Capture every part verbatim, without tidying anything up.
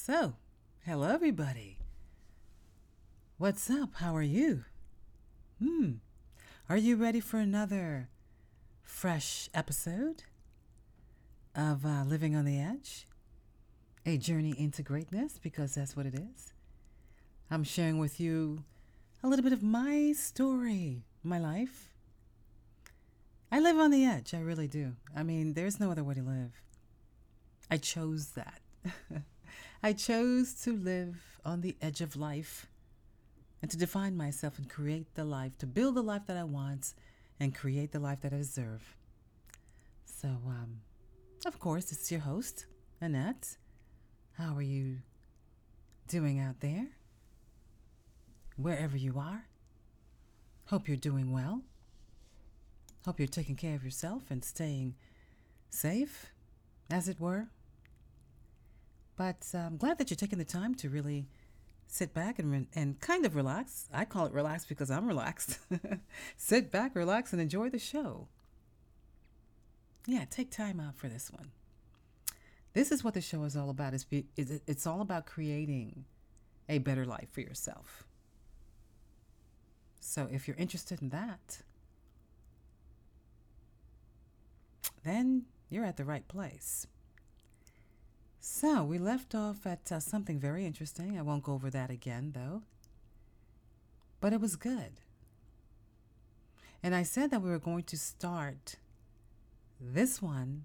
So, hello everybody. What's up? How are you? Hmm. Are you ready for another fresh episode of uh, Living on the Edge? A journey into greatness, because that's what it is. I'm sharing with you a little bit of my story, my life. I live on the edge. I really do. I mean, there's no other way to live. I chose that. I chose to live on the edge of life and to define myself and create the life, to build the life that I want and create the life that I deserve. So, um, of course, it's your host, Annette. How are you doing out there? Wherever you are, hope you're doing well. Hope you're taking care of yourself and staying safe, as it were. But I'm um, glad that you're taking the time to really sit back and re- and kind of relax. I call it relax because I'm relaxed. Sit back, relax, and enjoy the show. Yeah, take time out for this one. This is what the show is all about. It's, be- it's all about creating a better life for yourself. So if you're interested in that, then you're at the right place. So we left off at uh, something very interesting. I won't go over that again, though. But it was good. And I said that we were going to start this one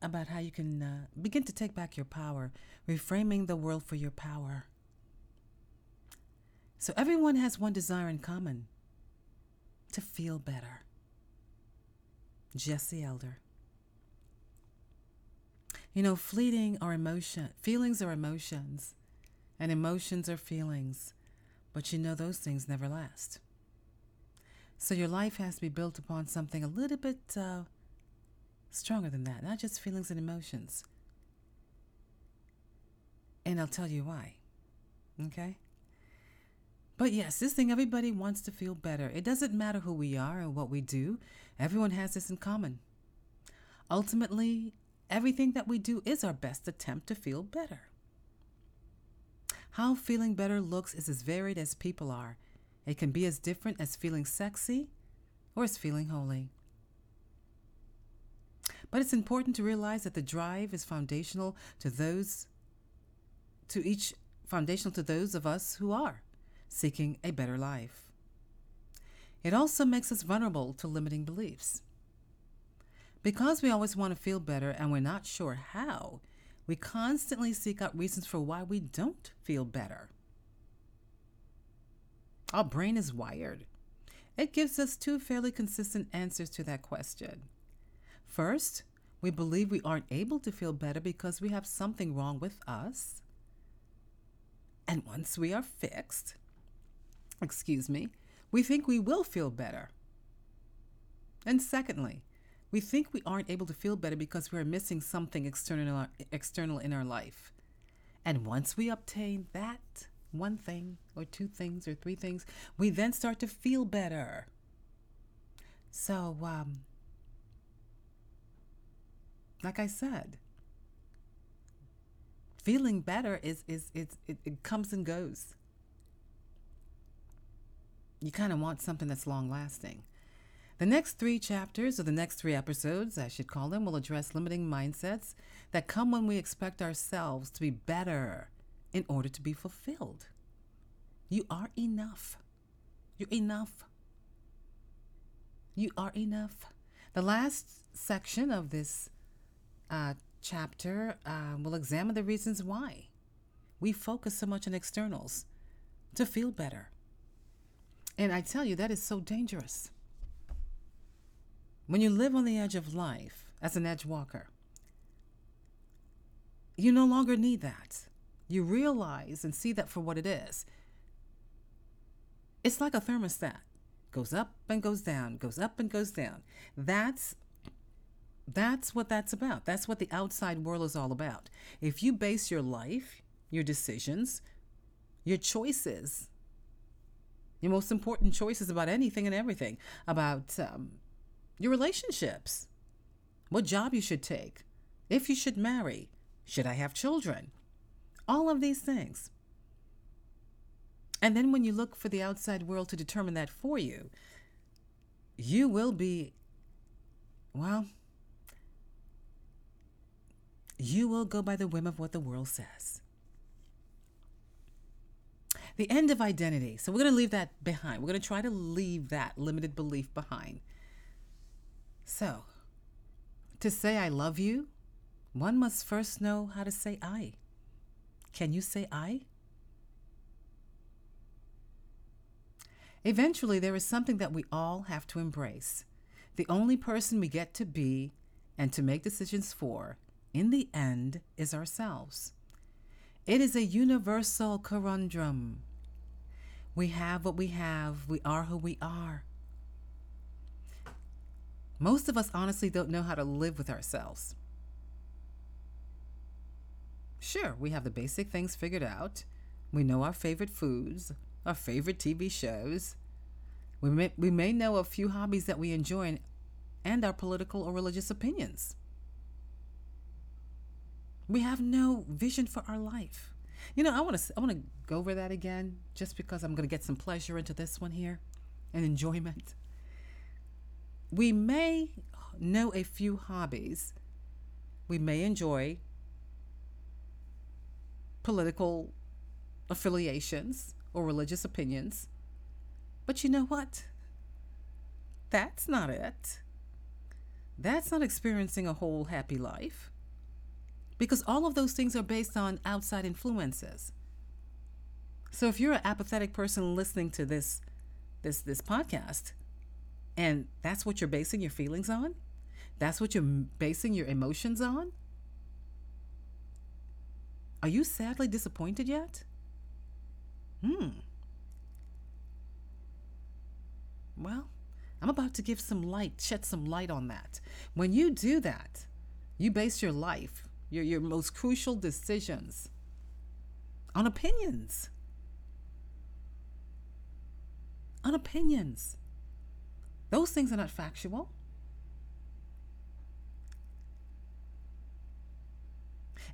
about how you can uh, begin to take back your power, reframing the world for your power. So everyone has one desire in common: to feel better. Jesse Elder. You know, fleeting are emotion, feelings are emotions, and emotions are feelings, but you know those things never last. So your life has to be built upon something a little bit uh, stronger than that, not just feelings and emotions. And I'll tell you why, okay? But yes, this thing, everybody wants to feel better. It doesn't matter who we are or what we do. Everyone has this in common. Ultimately, everything that we do is our best attempt to feel better. How feeling better looks is as varied as people are. It can be as different as feeling sexy or as feeling holy. But it's important to realize that the drive is foundational to those, to each foundational to those of us who are seeking a better life. It also makes us vulnerable to limiting beliefs. Because we always want to feel better and we're not sure how, we constantly seek out reasons for why we don't feel better. Our brain is wired. It gives us two fairly consistent answers to that question. First, we believe we aren't able to feel better because we have something wrong with us. And once we are fixed, excuse me, we think we will feel better. And secondly, we think we aren't able to feel better because we're missing something external, external in our life. And once we obtain that one thing or two things or three things, we then start to feel better. So, um, like I said, feeling better is, is, is it, it comes and goes. You kind of want something that's long lasting. The next three chapters, or the next three episodes, I should call them, will address limiting mindsets that come when we expect ourselves to be better in order to be fulfilled. You are enough. You're enough. You are enough. The last section of this uh, chapter uh, will examine the reasons why we focus so much on externals to feel better. And I tell you, that is so dangerous. When you live on the edge of life as an edge walker, you no longer need that. You realize and see that for what it is. It's like a thermostat. Goes up and goes down, goes up and goes down. That's that's what that's about. That's what the outside world is all about. If you base your life, your decisions, your choices, your most important choices about anything and everything, about um, your relationships, what job you should take, if you should marry, should I have children, all of these things. And then when you look for the outside world to determine that for you, you will be, well, you will go by the whim of what the world says. The end of identity. So we're going to leave that behind. We're going to try to leave that limited belief behind. So to say I love you, one must first know how to say I. Can you say I? Eventually, there is something that we all have to embrace. The only person we get to be and to make decisions for, in the end, is ourselves. It is a universal conundrum. We have what we have. We are who we are. Most of us honestly don't know how to live with ourselves. Sure, we have the basic things figured out. We know our favorite foods, our favorite T V shows. We may, we may know a few hobbies that we enjoy and, and our political or religious opinions. We have no vision for our life. You know, I want to I want to go over that again just because I'm going to get some pleasure into this one here and enjoyment. We may know a few hobbies. We may enjoy political affiliations or religious opinions. But you know what? That's not it. That's not experiencing a whole happy life, because all of those things are based on outside influences. So if you're an apathetic person listening to this, this, this podcast, and that's what you're basing your feelings on, that's what you're basing your emotions on, are you sadly disappointed yet? Hmm. Well, I'm about to give some light, shed some light on that. When you do that, you base your life, your, your most crucial decisions on opinions. On opinions. Those things are not factual.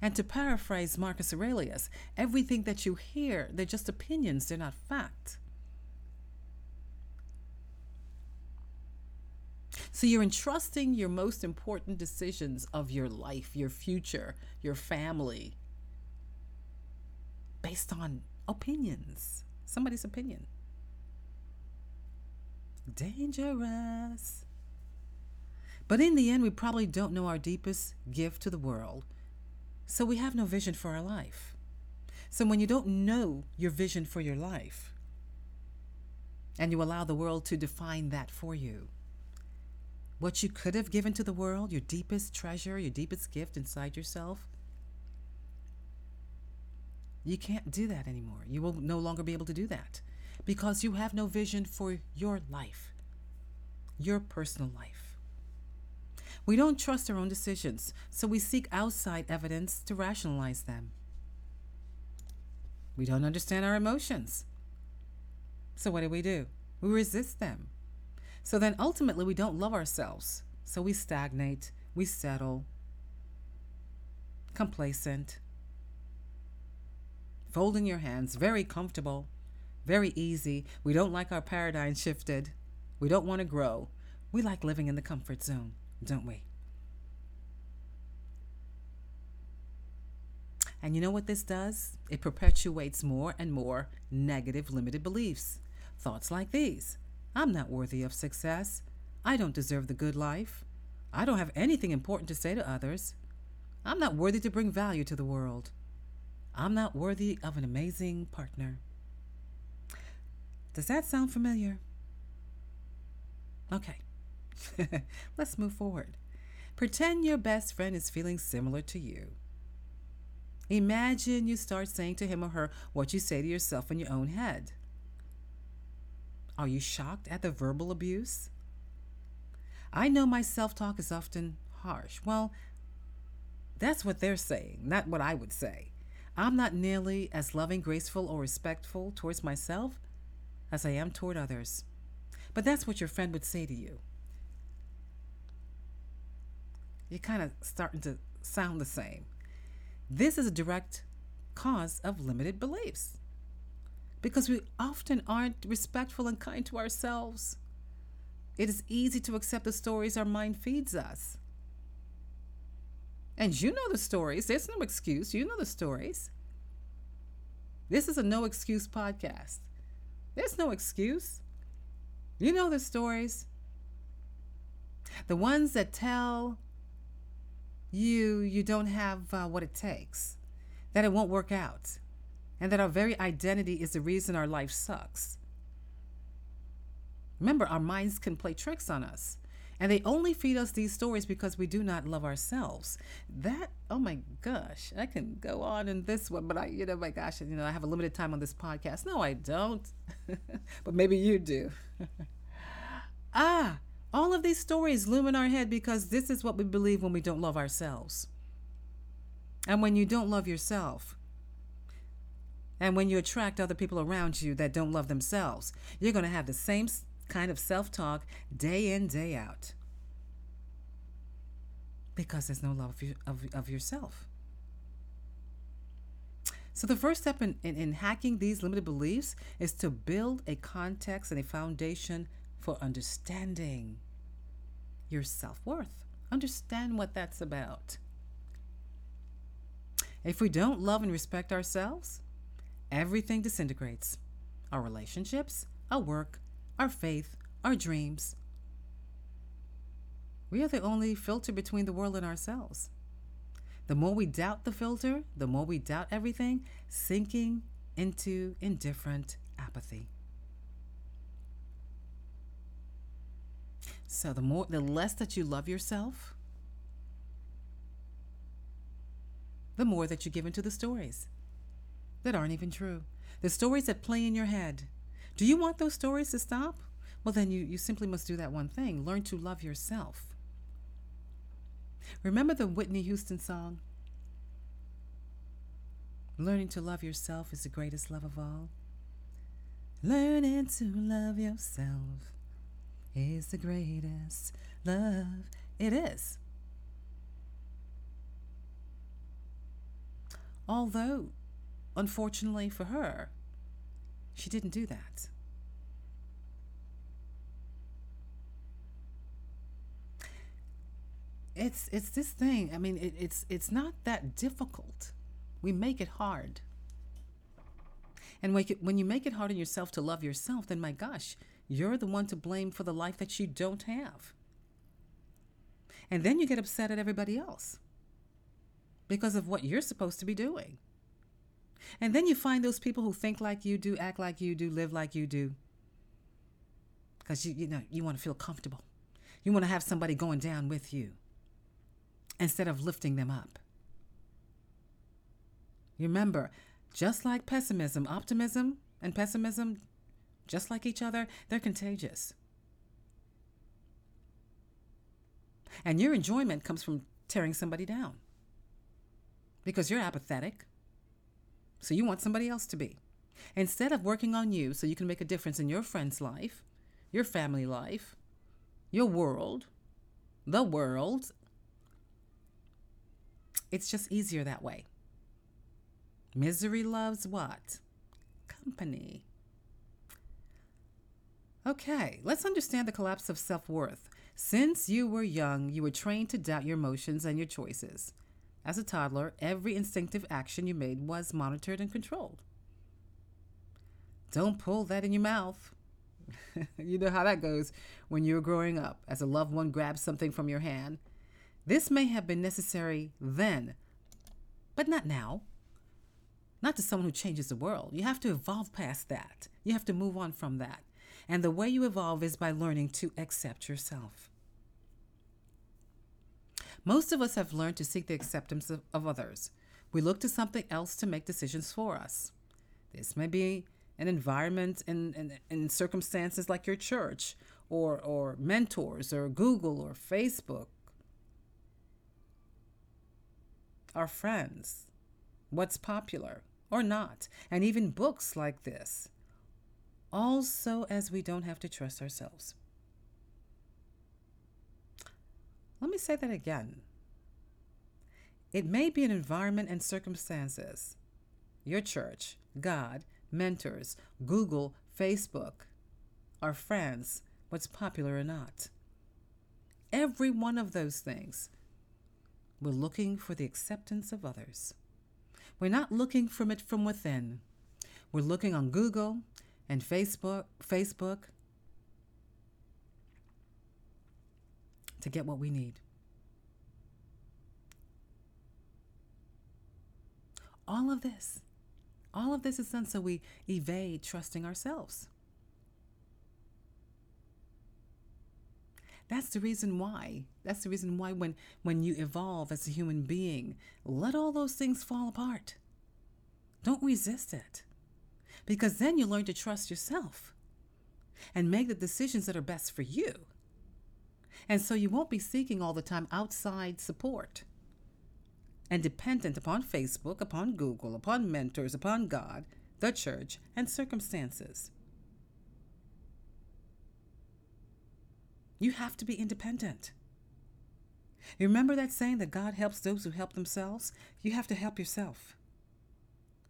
And to paraphrase Marcus Aurelius, everything that you hear, they're just opinions, they're not fact. So you're entrusting your most important decisions of your life, your future, your family, based on opinions, somebody's opinion. Dangerous. But in the end, we probably don't know our deepest gift to the world. So we have no vision for our life. So when you don't know your vision for your life, and you allow the world to define that for you, what you could have given to the world, your deepest treasure, your deepest gift inside yourself, you can't do that anymore. You will no longer be able to do that because you have no vision for your life, your personal life. We don't trust our own decisions, so we seek outside evidence to rationalize them. We don't understand our emotions. So what do we do? We resist them. So then ultimately we don't love ourselves. So we stagnate, we settle, complacent, folding your hands, very comfortable, very easy. We don't like our paradigm shifted. We don't want to grow. We like living in the comfort zone, don't we? And you know what this does? It perpetuates more and more negative limited beliefs. thoughts like these. I'm not worthy of success. I don't deserve the good life. I don't have anything important to say to others. I'm not worthy to bring value to the world. I'm not worthy of an amazing partner. Does that sound familiar? Okay, let's move forward. Pretend your best friend is feeling similar to you. Imagine you start saying to him or her what you say to yourself in your own head. Are you shocked at the verbal abuse? I know my self-talk is often harsh. Well, that's what they're saying, not what I would say. I'm not nearly as loving, graceful, or respectful towards myself as I am toward others. But that's what your friend would say to you. You're kind of starting to sound the same. This is a direct cause of limited beliefs because we often aren't respectful and kind to ourselves. It is easy to accept the stories our mind feeds us. And you know the stories. There's no excuse. You know the stories. This is a no excuse podcast. There's no excuse. You know the stories. The ones that tell you you don't have uh, what it takes, that it won't work out, and that our very identity is the reason our life sucks. Remember, our minds can play tricks on us, and they only feed us these stories because we do not love ourselves. That, oh my gosh, I can go on in this one, but I, you know, my gosh, you know, I have a limited time on this podcast. No, I don't, but maybe you do. ah, all of these stories loom in our head because this is what we believe when we don't love ourselves. And when you don't love yourself, and when you attract other people around you that don't love themselves, you're going to have the same kind of self-talk day in, day out. Because there's no love of, you, of, of yourself. So the first step in, in, in hacking these limited beliefs is to build a context and a foundation for understanding your self-worth. Understand what that's about. If we don't love and respect ourselves, everything disintegrates. Our relationships, our work, our faith, our dreams. We are the only filter between the world and ourselves. The more we doubt the filter, the more we doubt everything, sinking into indifferent apathy. So the more, the less that you love yourself, the more that you give into the stories that aren't even true. The stories that play in your head. Do you want those stories to stop? Well, then you, you simply must do that one thing. Learn to love yourself. Remember the Whitney Houston song? Learning to love yourself is the greatest love of all. Learning to love yourself is the greatest love. It is. Although, unfortunately for her, she didn't do that. It's it's this thing. I mean, it, it's it's not that difficult. We make it hard. And when you, when you make it hard on yourself to love yourself, then my gosh, you're the one to blame for the life that you don't have. And then you get upset at everybody else because of what you're supposed to be doing. And then you find those people who think like you do, act like you do, live like you do. Because you, you know, you want to feel comfortable. You want to have somebody going down with you instead of lifting them up. You remember, just like pessimism, optimism and pessimism, just like each other, they're contagious. And your enjoyment comes from tearing somebody down because you're apathetic. So you want somebody else to be. Instead of working on you so you can make a difference in your friend's life, your family life, your world, the world, it's just easier that way. Misery loves what? Company. Okay, let's understand the collapse of self-worth. Since you were young, you were trained to doubt your emotions and your choices. As a toddler, every instinctive action you made was monitored and controlled. Don't pull that in your mouth. You know how that goes when you were growing up, as a loved one grabs something from your hand. This may have been necessary then, but not now. Not to someone who changes the world. You have to evolve past that. You have to move on from that. And the way you evolve is by learning to accept yourself. Most of us have learned to seek the acceptance of, of others. We look to something else to make decisions for us. This may be an environment and in, in, in circumstances like your church or, or mentors or Google or Facebook. Our friends, what's popular or not, and even books like this. Also, as we don't have to trust ourselves. Let me say that again. It may be an environment and circumstances, your church, God, mentors, Google, Facebook, our friends, what's popular or not. Every one of those things, we're looking for the acceptance of others. We're not looking from it from within. We're looking on Google and Facebook, Facebook to get what we need. All of this, all of this is done so we evade trusting ourselves. That's the reason why. That's the reason why when, when you evolve as a human being, let all those things fall apart. Don't resist it. Because then you learn to trust yourself and make the decisions that are best for you. And so you won't be seeking all the time outside support and dependent upon Facebook, upon Google, upon mentors, upon God, the church, and circumstances. You have to be independent. You remember that saying that God helps those who help themselves? You have to help yourself.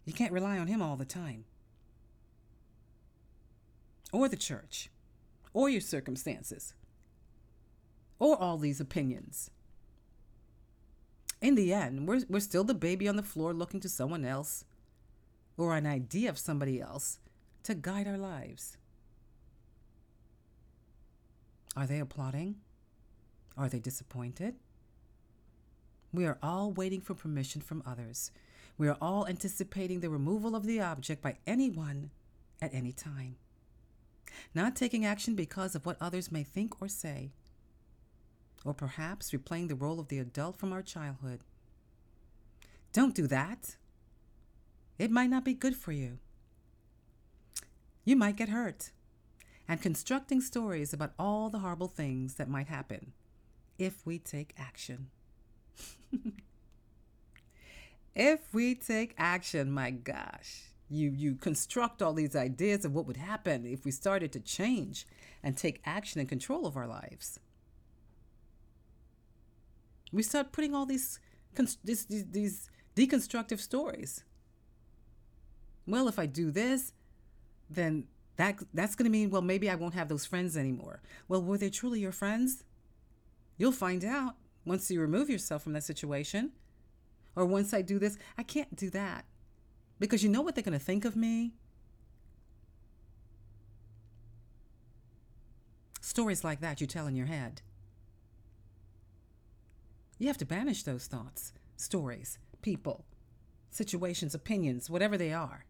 You can't rely on Him all the time. Or the church. Or your circumstances. Or all these opinions. In the end, we're, we're still the baby on the floor looking to someone else or an idea of somebody else to guide our lives. Are they applauding? Are they disappointed? We are all waiting for permission from others. We are all anticipating the removal of the object by anyone at any time. Not taking action because of what others may think or say. Or perhaps replaying the role of the adult from our childhood. Don't do that. It might not be good for you. You might get hurt. And constructing stories about all the horrible things that might happen if we take action. If we take action, my gosh, you, you construct all these ideas of what would happen if we started to change and take action and control of our lives. We start putting all these, these, these deconstructive stories. Well, if I do this, then That, that's going to mean, well, maybe I won't have those friends anymore. Well, were they truly your friends? You'll find out once you remove yourself from that situation. Or once I do this, I can't do that. Because you know what they're going to think of me? Stories like that you tell in your head. You have to banish those thoughts, stories, people, situations, opinions, whatever they are.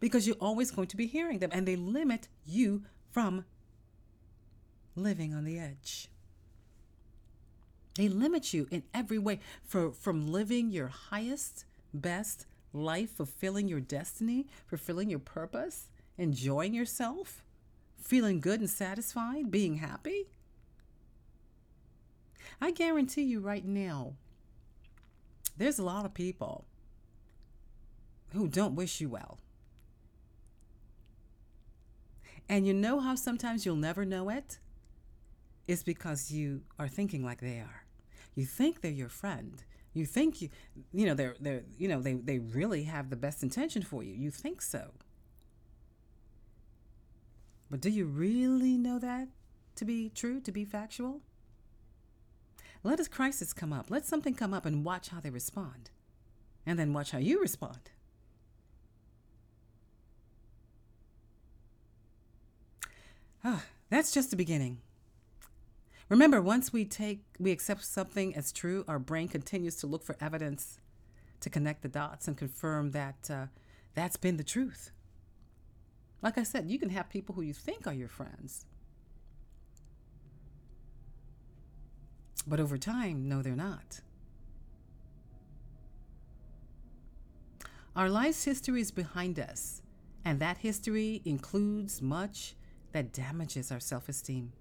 Because you're always going to be hearing them, and they limit you from living on the edge. They limit you in every way for, from living your highest, best life, fulfilling your destiny, fulfilling your purpose, enjoying yourself, feeling good and satisfied, being happy. I guarantee you right now, there's a lot of people who don't wish you well. And you know how sometimes you'll never know it? It's because you are thinking like they are. You think they're your friend. You think you, you know, they're they're you know they they really have the best intention for you. You think so. But do you really know that to be true, to be factual? Let a crisis come up. Let something come up and watch how they respond. And then watch how you respond. Oh, that's just the beginning. Remember, once we take, we accept something as true, our brain continues to look for evidence to connect the dots and confirm that uh, that's been the truth. Like I said, you can have people who you think are your friends, but over time, no, they're not. Our life's history is behind us, and that history includes much that damages our self-esteem.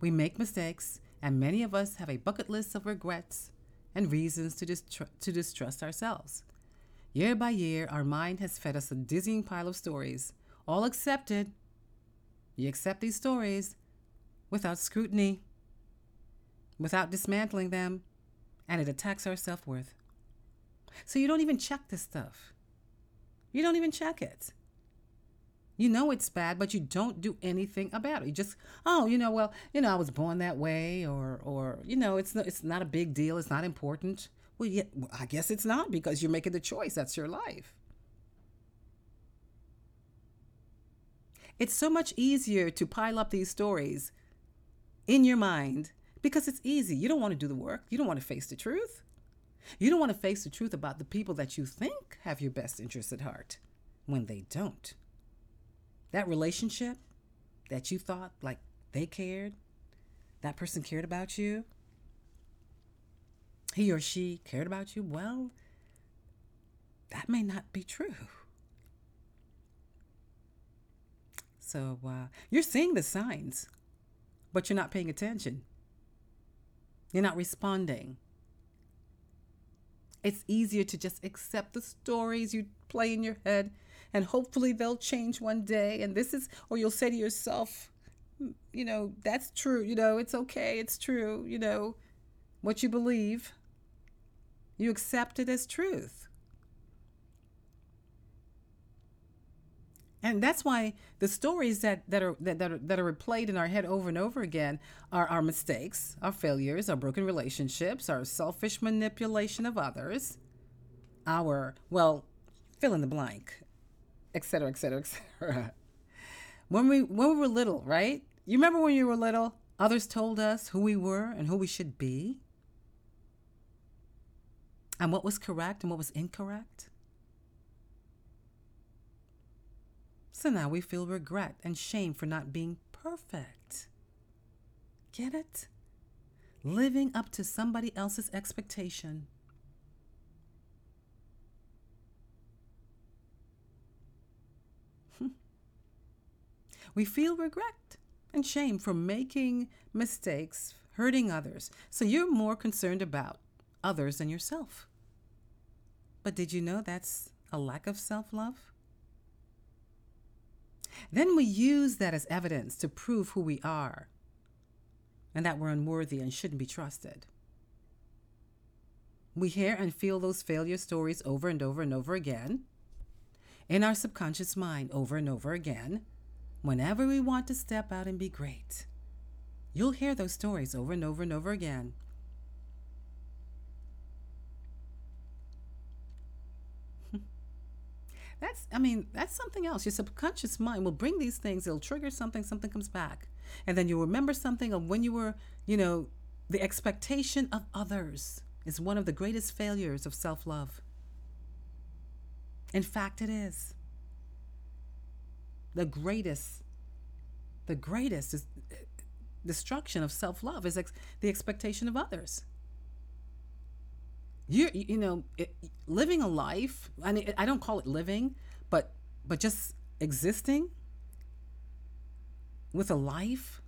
We make mistakes, and many of us have a bucket list of regrets and reasons to, distru- to distrust ourselves. Year by year, our mind has fed us a dizzying pile of stories, all accepted. You accept these stories without scrutiny, without dismantling them, and it attacks our self-worth. So you don't even check this stuff. You don't even check it. You know it's bad, but you don't do anything about it. You just, oh, you know, well, you know, I was born that way, or, or you know, it's no, it's not a big deal. It's not important. Well, yeah, I guess it's not, because you're making the choice. That's your life. It's so much easier to pile up these stories in your mind because it's easy. You don't want to do the work. You don't want to face the truth. You don't want to face the truth about the people that you think have your best interests at heart when they don't. That relationship that you thought like they cared, that person cared about you, he or she cared about you, well, that may not be true. So uh, you're seeing the signs, but you're not paying attention. You're not responding. It's easier to just accept the stories you play in your head, and hopefully they'll change one day. And this is, or you'll say to yourself, you know, that's true. You know, it's okay. It's true. You know, what you believe, you accept it as truth. And that's why the stories that, that are that, that are that are replayed in our head over and over again are our mistakes, our failures, our broken relationships, our selfish manipulation of others, our, well, fill in the blank, et cetera, et cetera, et cetera. When we, when we were little, right? You remember when you were little, others told us who we were and who we should be, and what was correct and what was incorrect. So now we feel regret and shame for not being perfect. Get it? Living up to somebody else's expectation. We feel regret and shame for making mistakes, hurting others. So you're more concerned about others than yourself. But did you know that's a lack of self-love? Then we use that as evidence to prove who we are and that we're unworthy and shouldn't be trusted. We hear and feel those failure stories over and over and over again in our subconscious mind, over and over again. Whenever we want to step out and be great, you'll hear those stories over and over and over again. That's, I mean, that's something else. Your subconscious mind will bring these things. It'll trigger something. Something comes back. And then you'll remember something of when you were, you know, the expectation of others is one of the greatest failures of self-love. In fact, it is. The greatest, the greatest is destruction of self-love is ex- the expectation of others. You you know, it, living a life, I mean, I don't call it living, but but just existing with a life,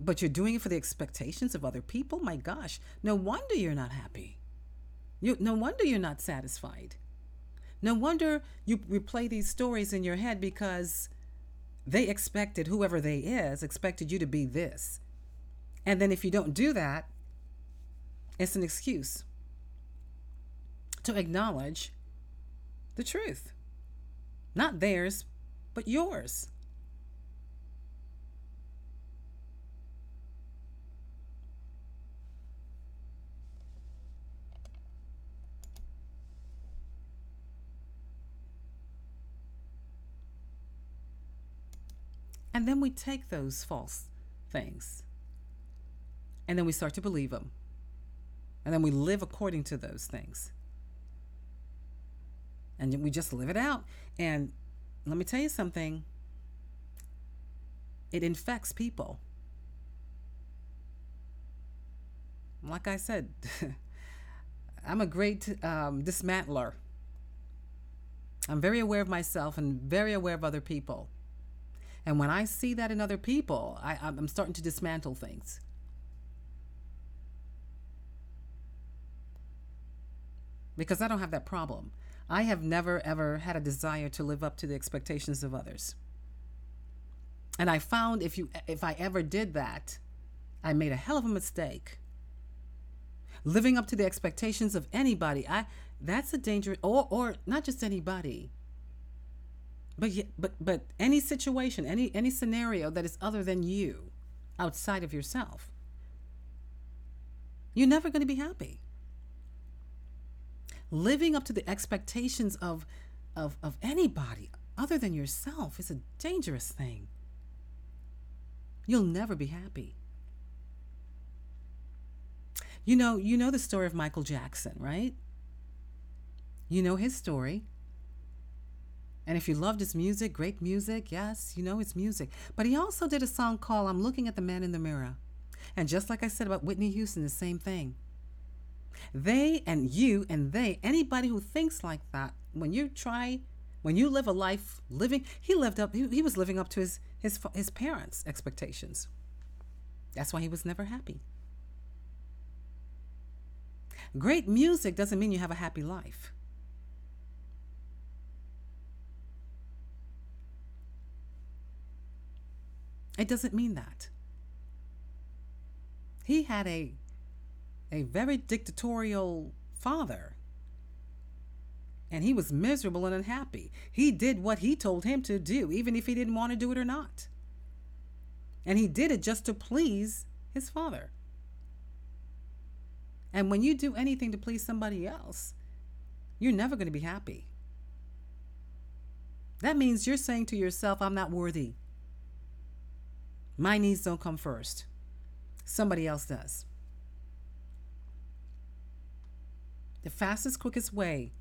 but you're doing it for the expectations of other people. My gosh, no wonder you're not happy. You no wonder you're not satisfied. No wonder you replay these stories in your head because they expected, whoever they is, expected you to be this. And then if you don't do that, it's an excuse to acknowledge the truth. Not theirs, but yours. And then we take those false things and then we start to believe them. And then we live according to those things. And we just live it out. And let me tell you something. It infects people. Like I said, I'm a great um, dismantler. I'm very aware of myself and very aware of other people. And when I see that in other people, I, I'm starting to dismantle things. Because I don't have that problem. I have never, ever had a desire to live up to the expectations of others. And I found if you, if I ever did that, I made a hell of a mistake. Living up to the expectations of anybody, I that's a danger, or, or not just anybody, but, but, but any situation, any, any scenario that is other than you, outside of yourself, you're never going to be happy. Living up to the expectations of, of, of anybody other than yourself is a dangerous thing. You'll never be happy. You know, you know the story of Michael Jackson, right? You know his story. And if you loved his music, great music, yes, you know his music. But he also did a song called I'm Looking at the Man in the Mirror. And just like I said about Whitney Houston, the same thing. They and you and they, anybody who thinks like that, when you try, when you live a life living, he lived up, he, he was living up to his, his, his parents' expectations. That's why he was never happy. Great music doesn't mean you have a happy life. It doesn't mean that. He had a a very dictatorial father. And he was miserable and unhappy. He did what he told him to do, even if he didn't want to do it or not. And he did it just to please his father. And when you do anything to please somebody else, you're never going to be happy. That means you're saying to yourself, I'm not worthy. My needs don't come first. Somebody else does. The fastest, quickest way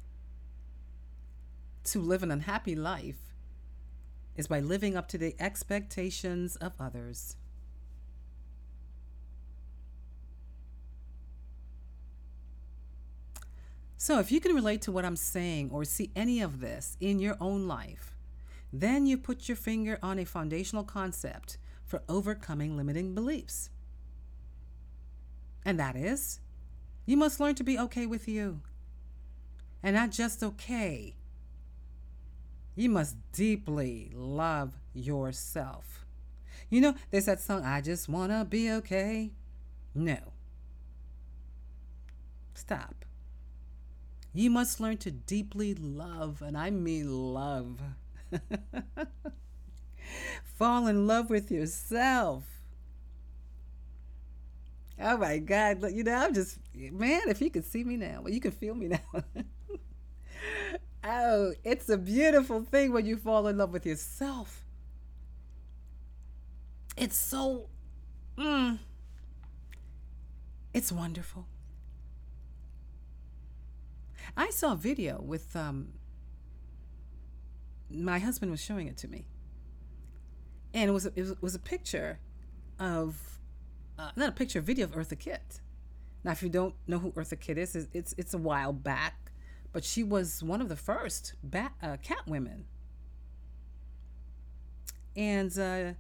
to live an unhappy life is by living up to the expectations of others. So if you can relate to what I'm saying or see any of this in your own life, then you put your finger on a foundational concept for overcoming limiting beliefs. And that is, you must learn to be okay with you. And not just okay. You must deeply love yourself. You know, there's that song, I just want to be okay. No. Stop. You must learn to deeply love, and I mean love. Fall in love with yourself. Oh my God, look, you know, I'm just, man, if you could see me now, well, you can feel me now. Oh, it's a beautiful thing when you fall in love with yourself. It's so, mm, it's wonderful. I saw a video with, um, my husband was showing it to me. And it was a, it was, it was a picture of, Uh, not a picture, a video of Eartha Kitt. Now, if you don't know who Eartha Kitt is, it's it's, it's a while back, but she was one of the first bat, uh, cat women. And uh,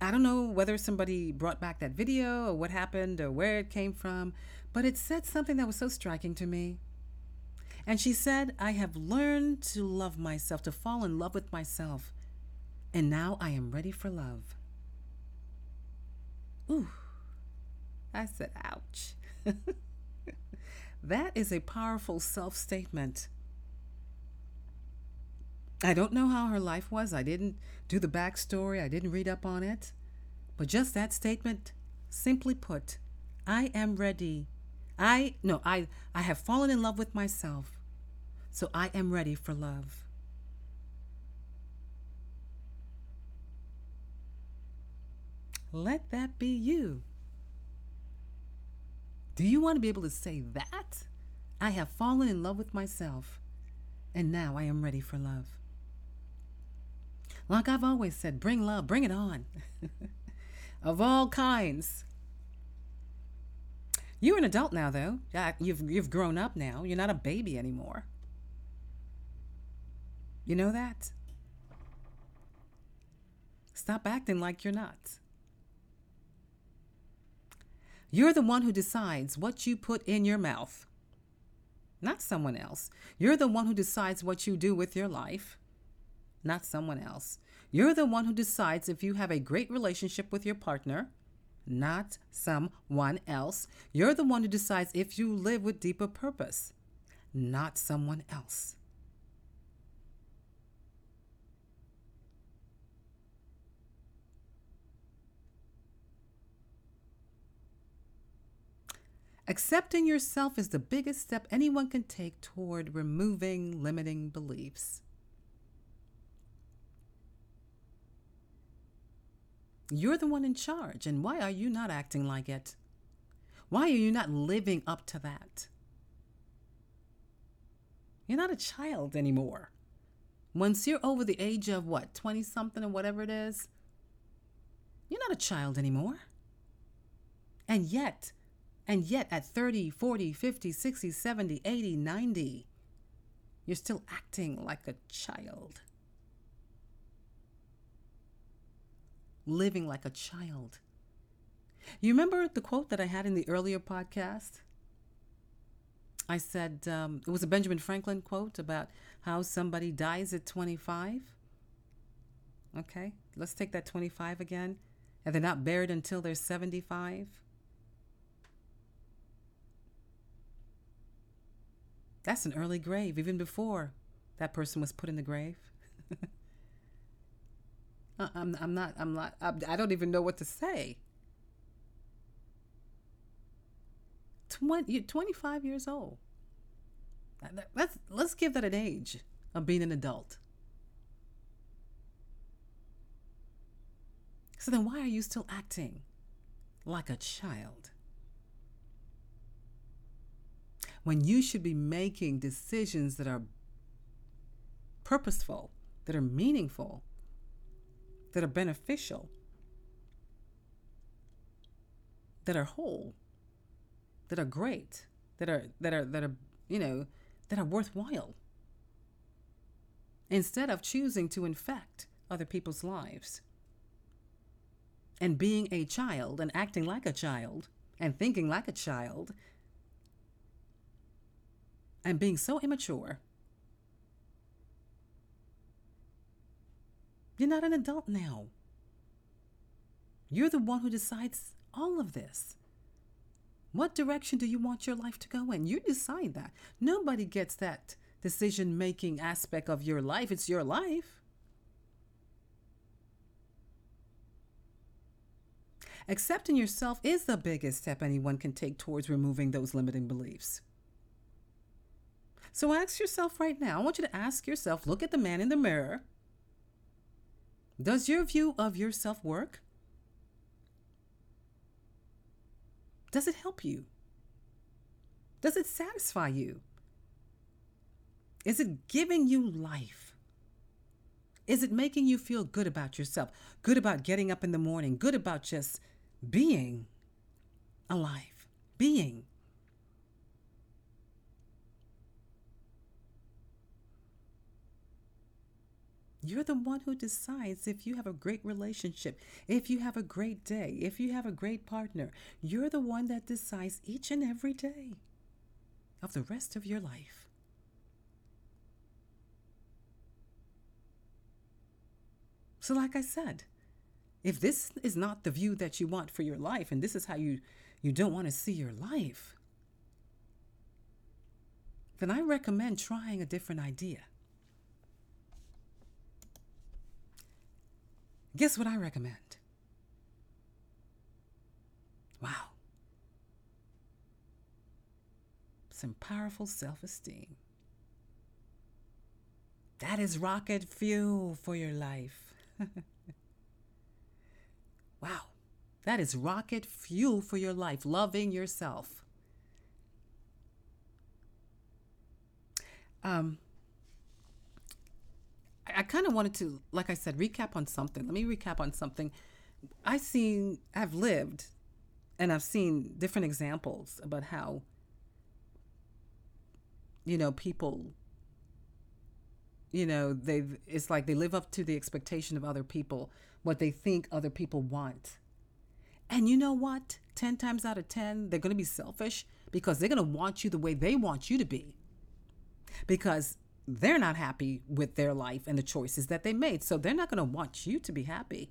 I don't know whether somebody brought back that video or what happened or where it came from, but it said something that was so striking to me. And she said, I have learned to love myself, to fall in love with myself, and now I am ready for love. Ooh. I said, ouch. That is a powerful self-statement. I don't know how her life was. I didn't do the backstory. I didn't read up on it. But just that statement, simply put, I am ready. I, no, I, I have fallen in love with myself. So I am ready for love. Let that be you. Do you want to be able to say that? I have fallen in love with myself, and now I am ready for love. Like I've always said, bring love, bring it on. Of all kinds. You're an adult now, though. You've, you've grown up now. You're not a baby anymore. You know that? Stop acting like you're not. You're the one who decides what you put in your mouth, not someone else. You're the one who decides what you do with your life, not someone else. You're the one who decides if you have a great relationship with your partner, not someone else. You're the one who decides if you live with deeper purpose, not someone else. Accepting yourself is the biggest step anyone can take toward removing limiting beliefs. You're the one in charge, and why are you not acting like it? Why are you not living up to that? You're not a child anymore. Once you're over the age of, what, twenty-something or whatever it is, you're not a child anymore. And yet... And yet at thirty, forty, fifty, sixty, seventy, eighty, ninety, you're still acting like a child. Living like a child. You remember the quote that I had in the earlier podcast? I said, um, it was a Benjamin Franklin quote about how somebody dies at twenty-five. Okay, let's take that twenty-five again. And they're not buried until they're seventy-five. That's an early grave, even before that person was put in the grave. I'm, I'm not, I'm not, I don't even know what to say. twenty, you're twenty-five years old. Let's, let's give that an age of being an adult. So then why are you still acting like a child? When you should be making decisions that are purposeful, that are meaningful, that are beneficial, that are whole, that are great, that are that are that are you know that are worthwhile. Instead of choosing to infect other people's lives and being a child and acting like a child and thinking like a child. And being so immature. You're not an adult now. You're the one who decides all of this. What direction do you want your life to go in? You decide that. Nobody gets that decision-making aspect of your life. It's your life. Accepting yourself is the biggest step anyone can take towards removing those limiting beliefs. So ask yourself right now, I want you to ask yourself, look at the man in the mirror. Does your view of yourself work? Does it help you? Does it satisfy you? Is it giving you life? Is it making you feel good about yourself? Good about getting up in the morning? Good about just being alive? Being. You're the one who decides if you have a great relationship, if you have a great day, if you have a great partner. You're the one that decides each and every day of the rest of your life. So like I said, if this is not the view that you want for your life, and this is how you, you don't want to see your life, then I recommend trying a different idea. Guess what I recommend? Wow. Some powerful self-esteem. That is rocket fuel for your life. Wow. That is rocket fuel for your life, loving yourself. Um, I, I kind of wanted to, like I said, recap on something. Let me recap on something. I've seen, I've lived, and I've seen different examples about how, you know, people, you know, they it's like they live up to the expectation of other people, what they think other people want. And you know what? ten times out of ten, they're going to be selfish because they're going to want you the way they want you to be, because they're not happy with their life and the choices that they made. So they're not going to want you to be happy.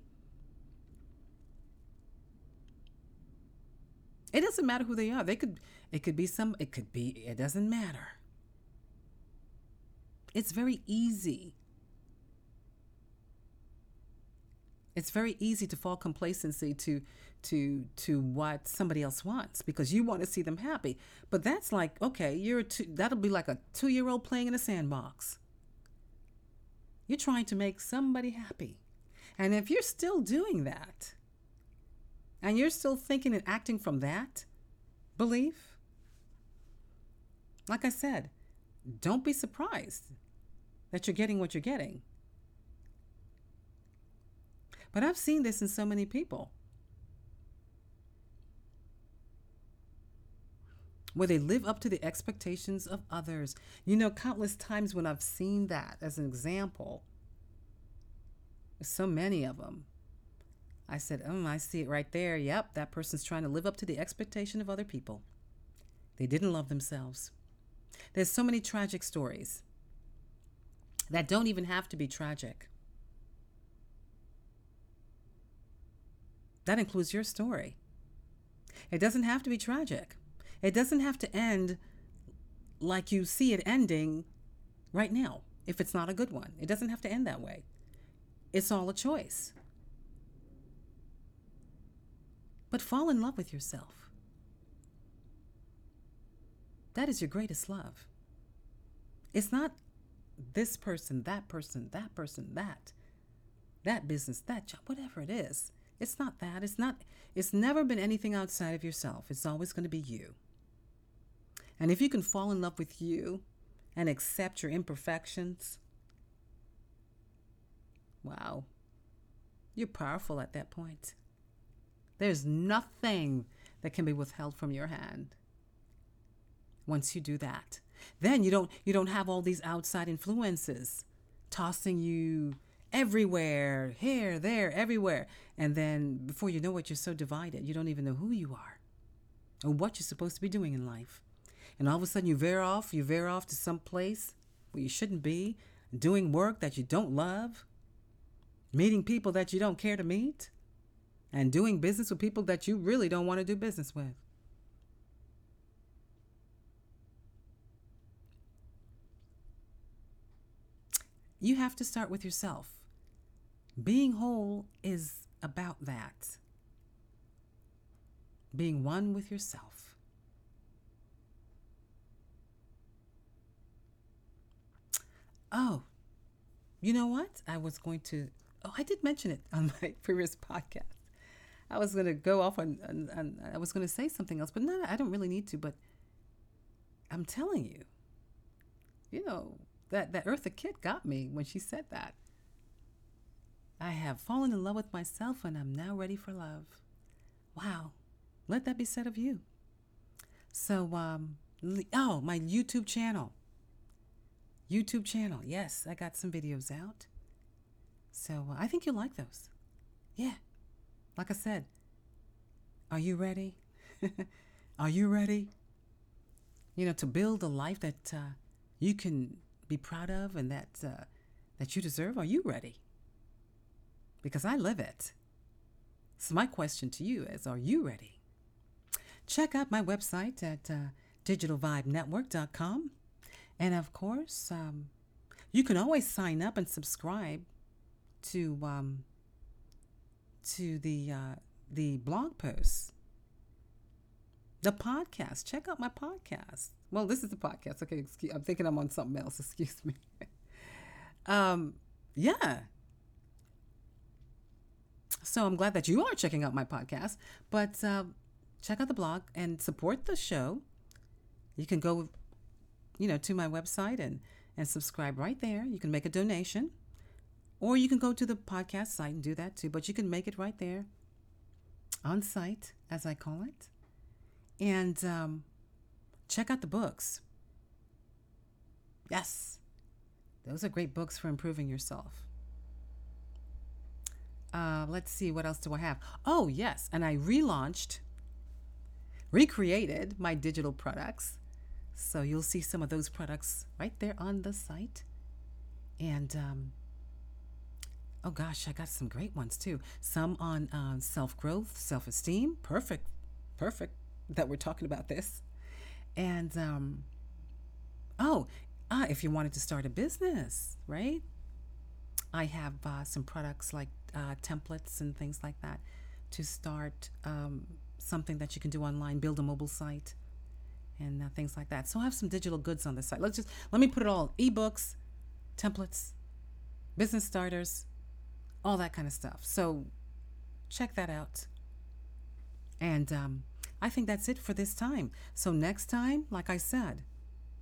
It doesn't matter who they are. They could, it could be some, it could be, it doesn't matter. It's very easy. It's very easy to fall complacency to, to, to what somebody else wants because you want to see them happy. But that's like, okay, you're a two, that'll be like a two-year-old playing in a sandbox. You're trying to make somebody happy. And if you're still doing that, and you're still thinking and acting from that belief, like I said, don't be surprised that you're getting what you're getting. But I've seen this in so many people, where they live up to the expectations of others. You know, countless times when I've seen that as an example, so many of them, I said, oh, I see it right there. Yep, that person's trying to live up to the expectation of other people. They didn't love themselves. There's so many tragic stories that don't even have to be tragic. That includes your story. It doesn't have to be tragic. It doesn't have to end like you see it ending right now, if it's not a good one. It doesn't have to end that way. It's all a choice. But fall in love with yourself. That is your greatest love. It's not this person, that person, that person, that, that business, that job, whatever it is. It's not that. It's not, it's never been anything outside of yourself. It's always going to be you. And if you can fall in love with you and accept your imperfections, wow, you're powerful at that point. There's nothing that can be withheld from your hand. Once you do that, then you don't you don't have all these outside influences tossing you everywhere, here, there, everywhere. And then before you know it, you're so divided. You don't even know who you are or what you're supposed to be doing in life. And all of a sudden you veer off, you veer off to some place where you shouldn't be, doing work that you don't love, meeting people that you don't care to meet, and doing business with people that you really don't want to do business with. You have to start with yourself. Being whole is about that. Being one with yourself. Oh, you know what? I was going to, oh, I did mention it on my previous podcast. I was going to go off on, on, on, I was going to say something else, but no, I don't really need to, but I'm telling you, you know, that, that Eartha Kitt got me when she said that. I have fallen in love with myself and I'm now ready for love. Wow. Let that be said of you. So, um, oh, my YouTube channel. YouTube channel. Yes, I got some videos out. So uh, I think you'll like those. Yeah. Like I said, are you ready? Are you ready? You know, to build a life that uh, you can be proud of and that uh, that you deserve. Are you ready? Because I live it. So my question to you is, are you ready? Check out my website at uh, digital vibe network dot com. And of course, um, you can always sign up and subscribe to um. to the uh, the blog posts, the podcast. Check out my podcast. Well, this is the podcast. Okay, excuse, I'm thinking I'm on something else. Excuse me. um, yeah. So I'm glad that you are checking out my podcast, but uh, check out the blog and support the show. You can go, you know, to my website and, and subscribe right there. You can make a donation, or you can go to the podcast site and do that too, but you can make it right there on site, as I call it. And um, check out the books. Yes, those are great books for improving yourself. Uh, let's see, what else do I have? Oh, yes, and I relaunched, recreated my digital products. So you'll see some of those products right there on the site. And, um, oh gosh, I got some great ones too. Some on uh, self-growth, self-esteem. Perfect, perfect that we're talking about this. And, um, oh, uh, if you wanted to start a business, right? I have uh, some products like uh, templates and things like that to start um, something that you can do online, build a mobile site, and uh, things like that. So I have some digital goods on the site. Let's just let me put it all: ebooks, templates, business starters, all that kind of stuff. So check that out. And um, I think that's it for this time. So next time, like I said,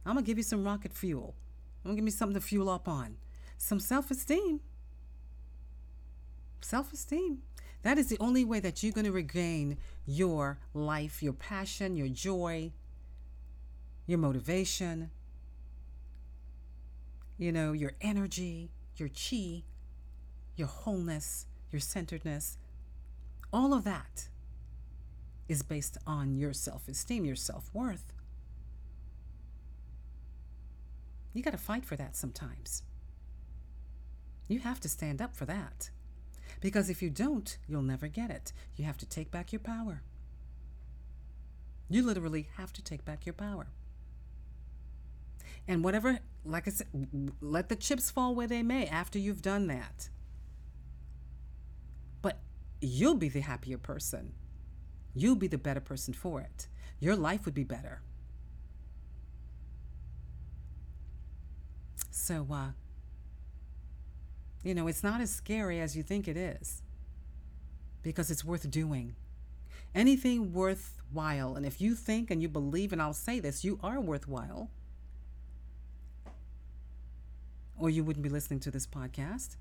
I'm gonna give you some rocket fuel. I'm gonna give me something to fuel up on. Some self-esteem. Self-esteem. That is the only way that you're going to regain your life, your passion, your joy, your motivation, you know, your energy, your chi, your wholeness, your centeredness. All of that is based on your self-esteem, your self-worth. You got to fight for that sometimes. You have to stand up for that, because if you don't, you'll never get it. You have to take back your power. You literally have to take back your power. And whatever, like I said, let the chips fall where they may after you've done that. But you'll be the happier person. You'll be the better person for it. Your life would be better. So, uh, You know, it's not as scary as you think it is, because it's worth doing. Anything worthwhile, and if you think and you believe, and I'll say this, you are worthwhile, or you wouldn't be listening to this podcast,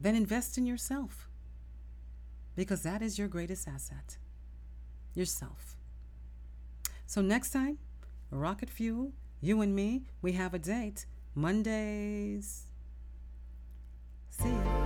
then invest in yourself, because that is your greatest asset, yourself. So next time, Rocket Fuel, you and me, we have a date, Mondays. See you.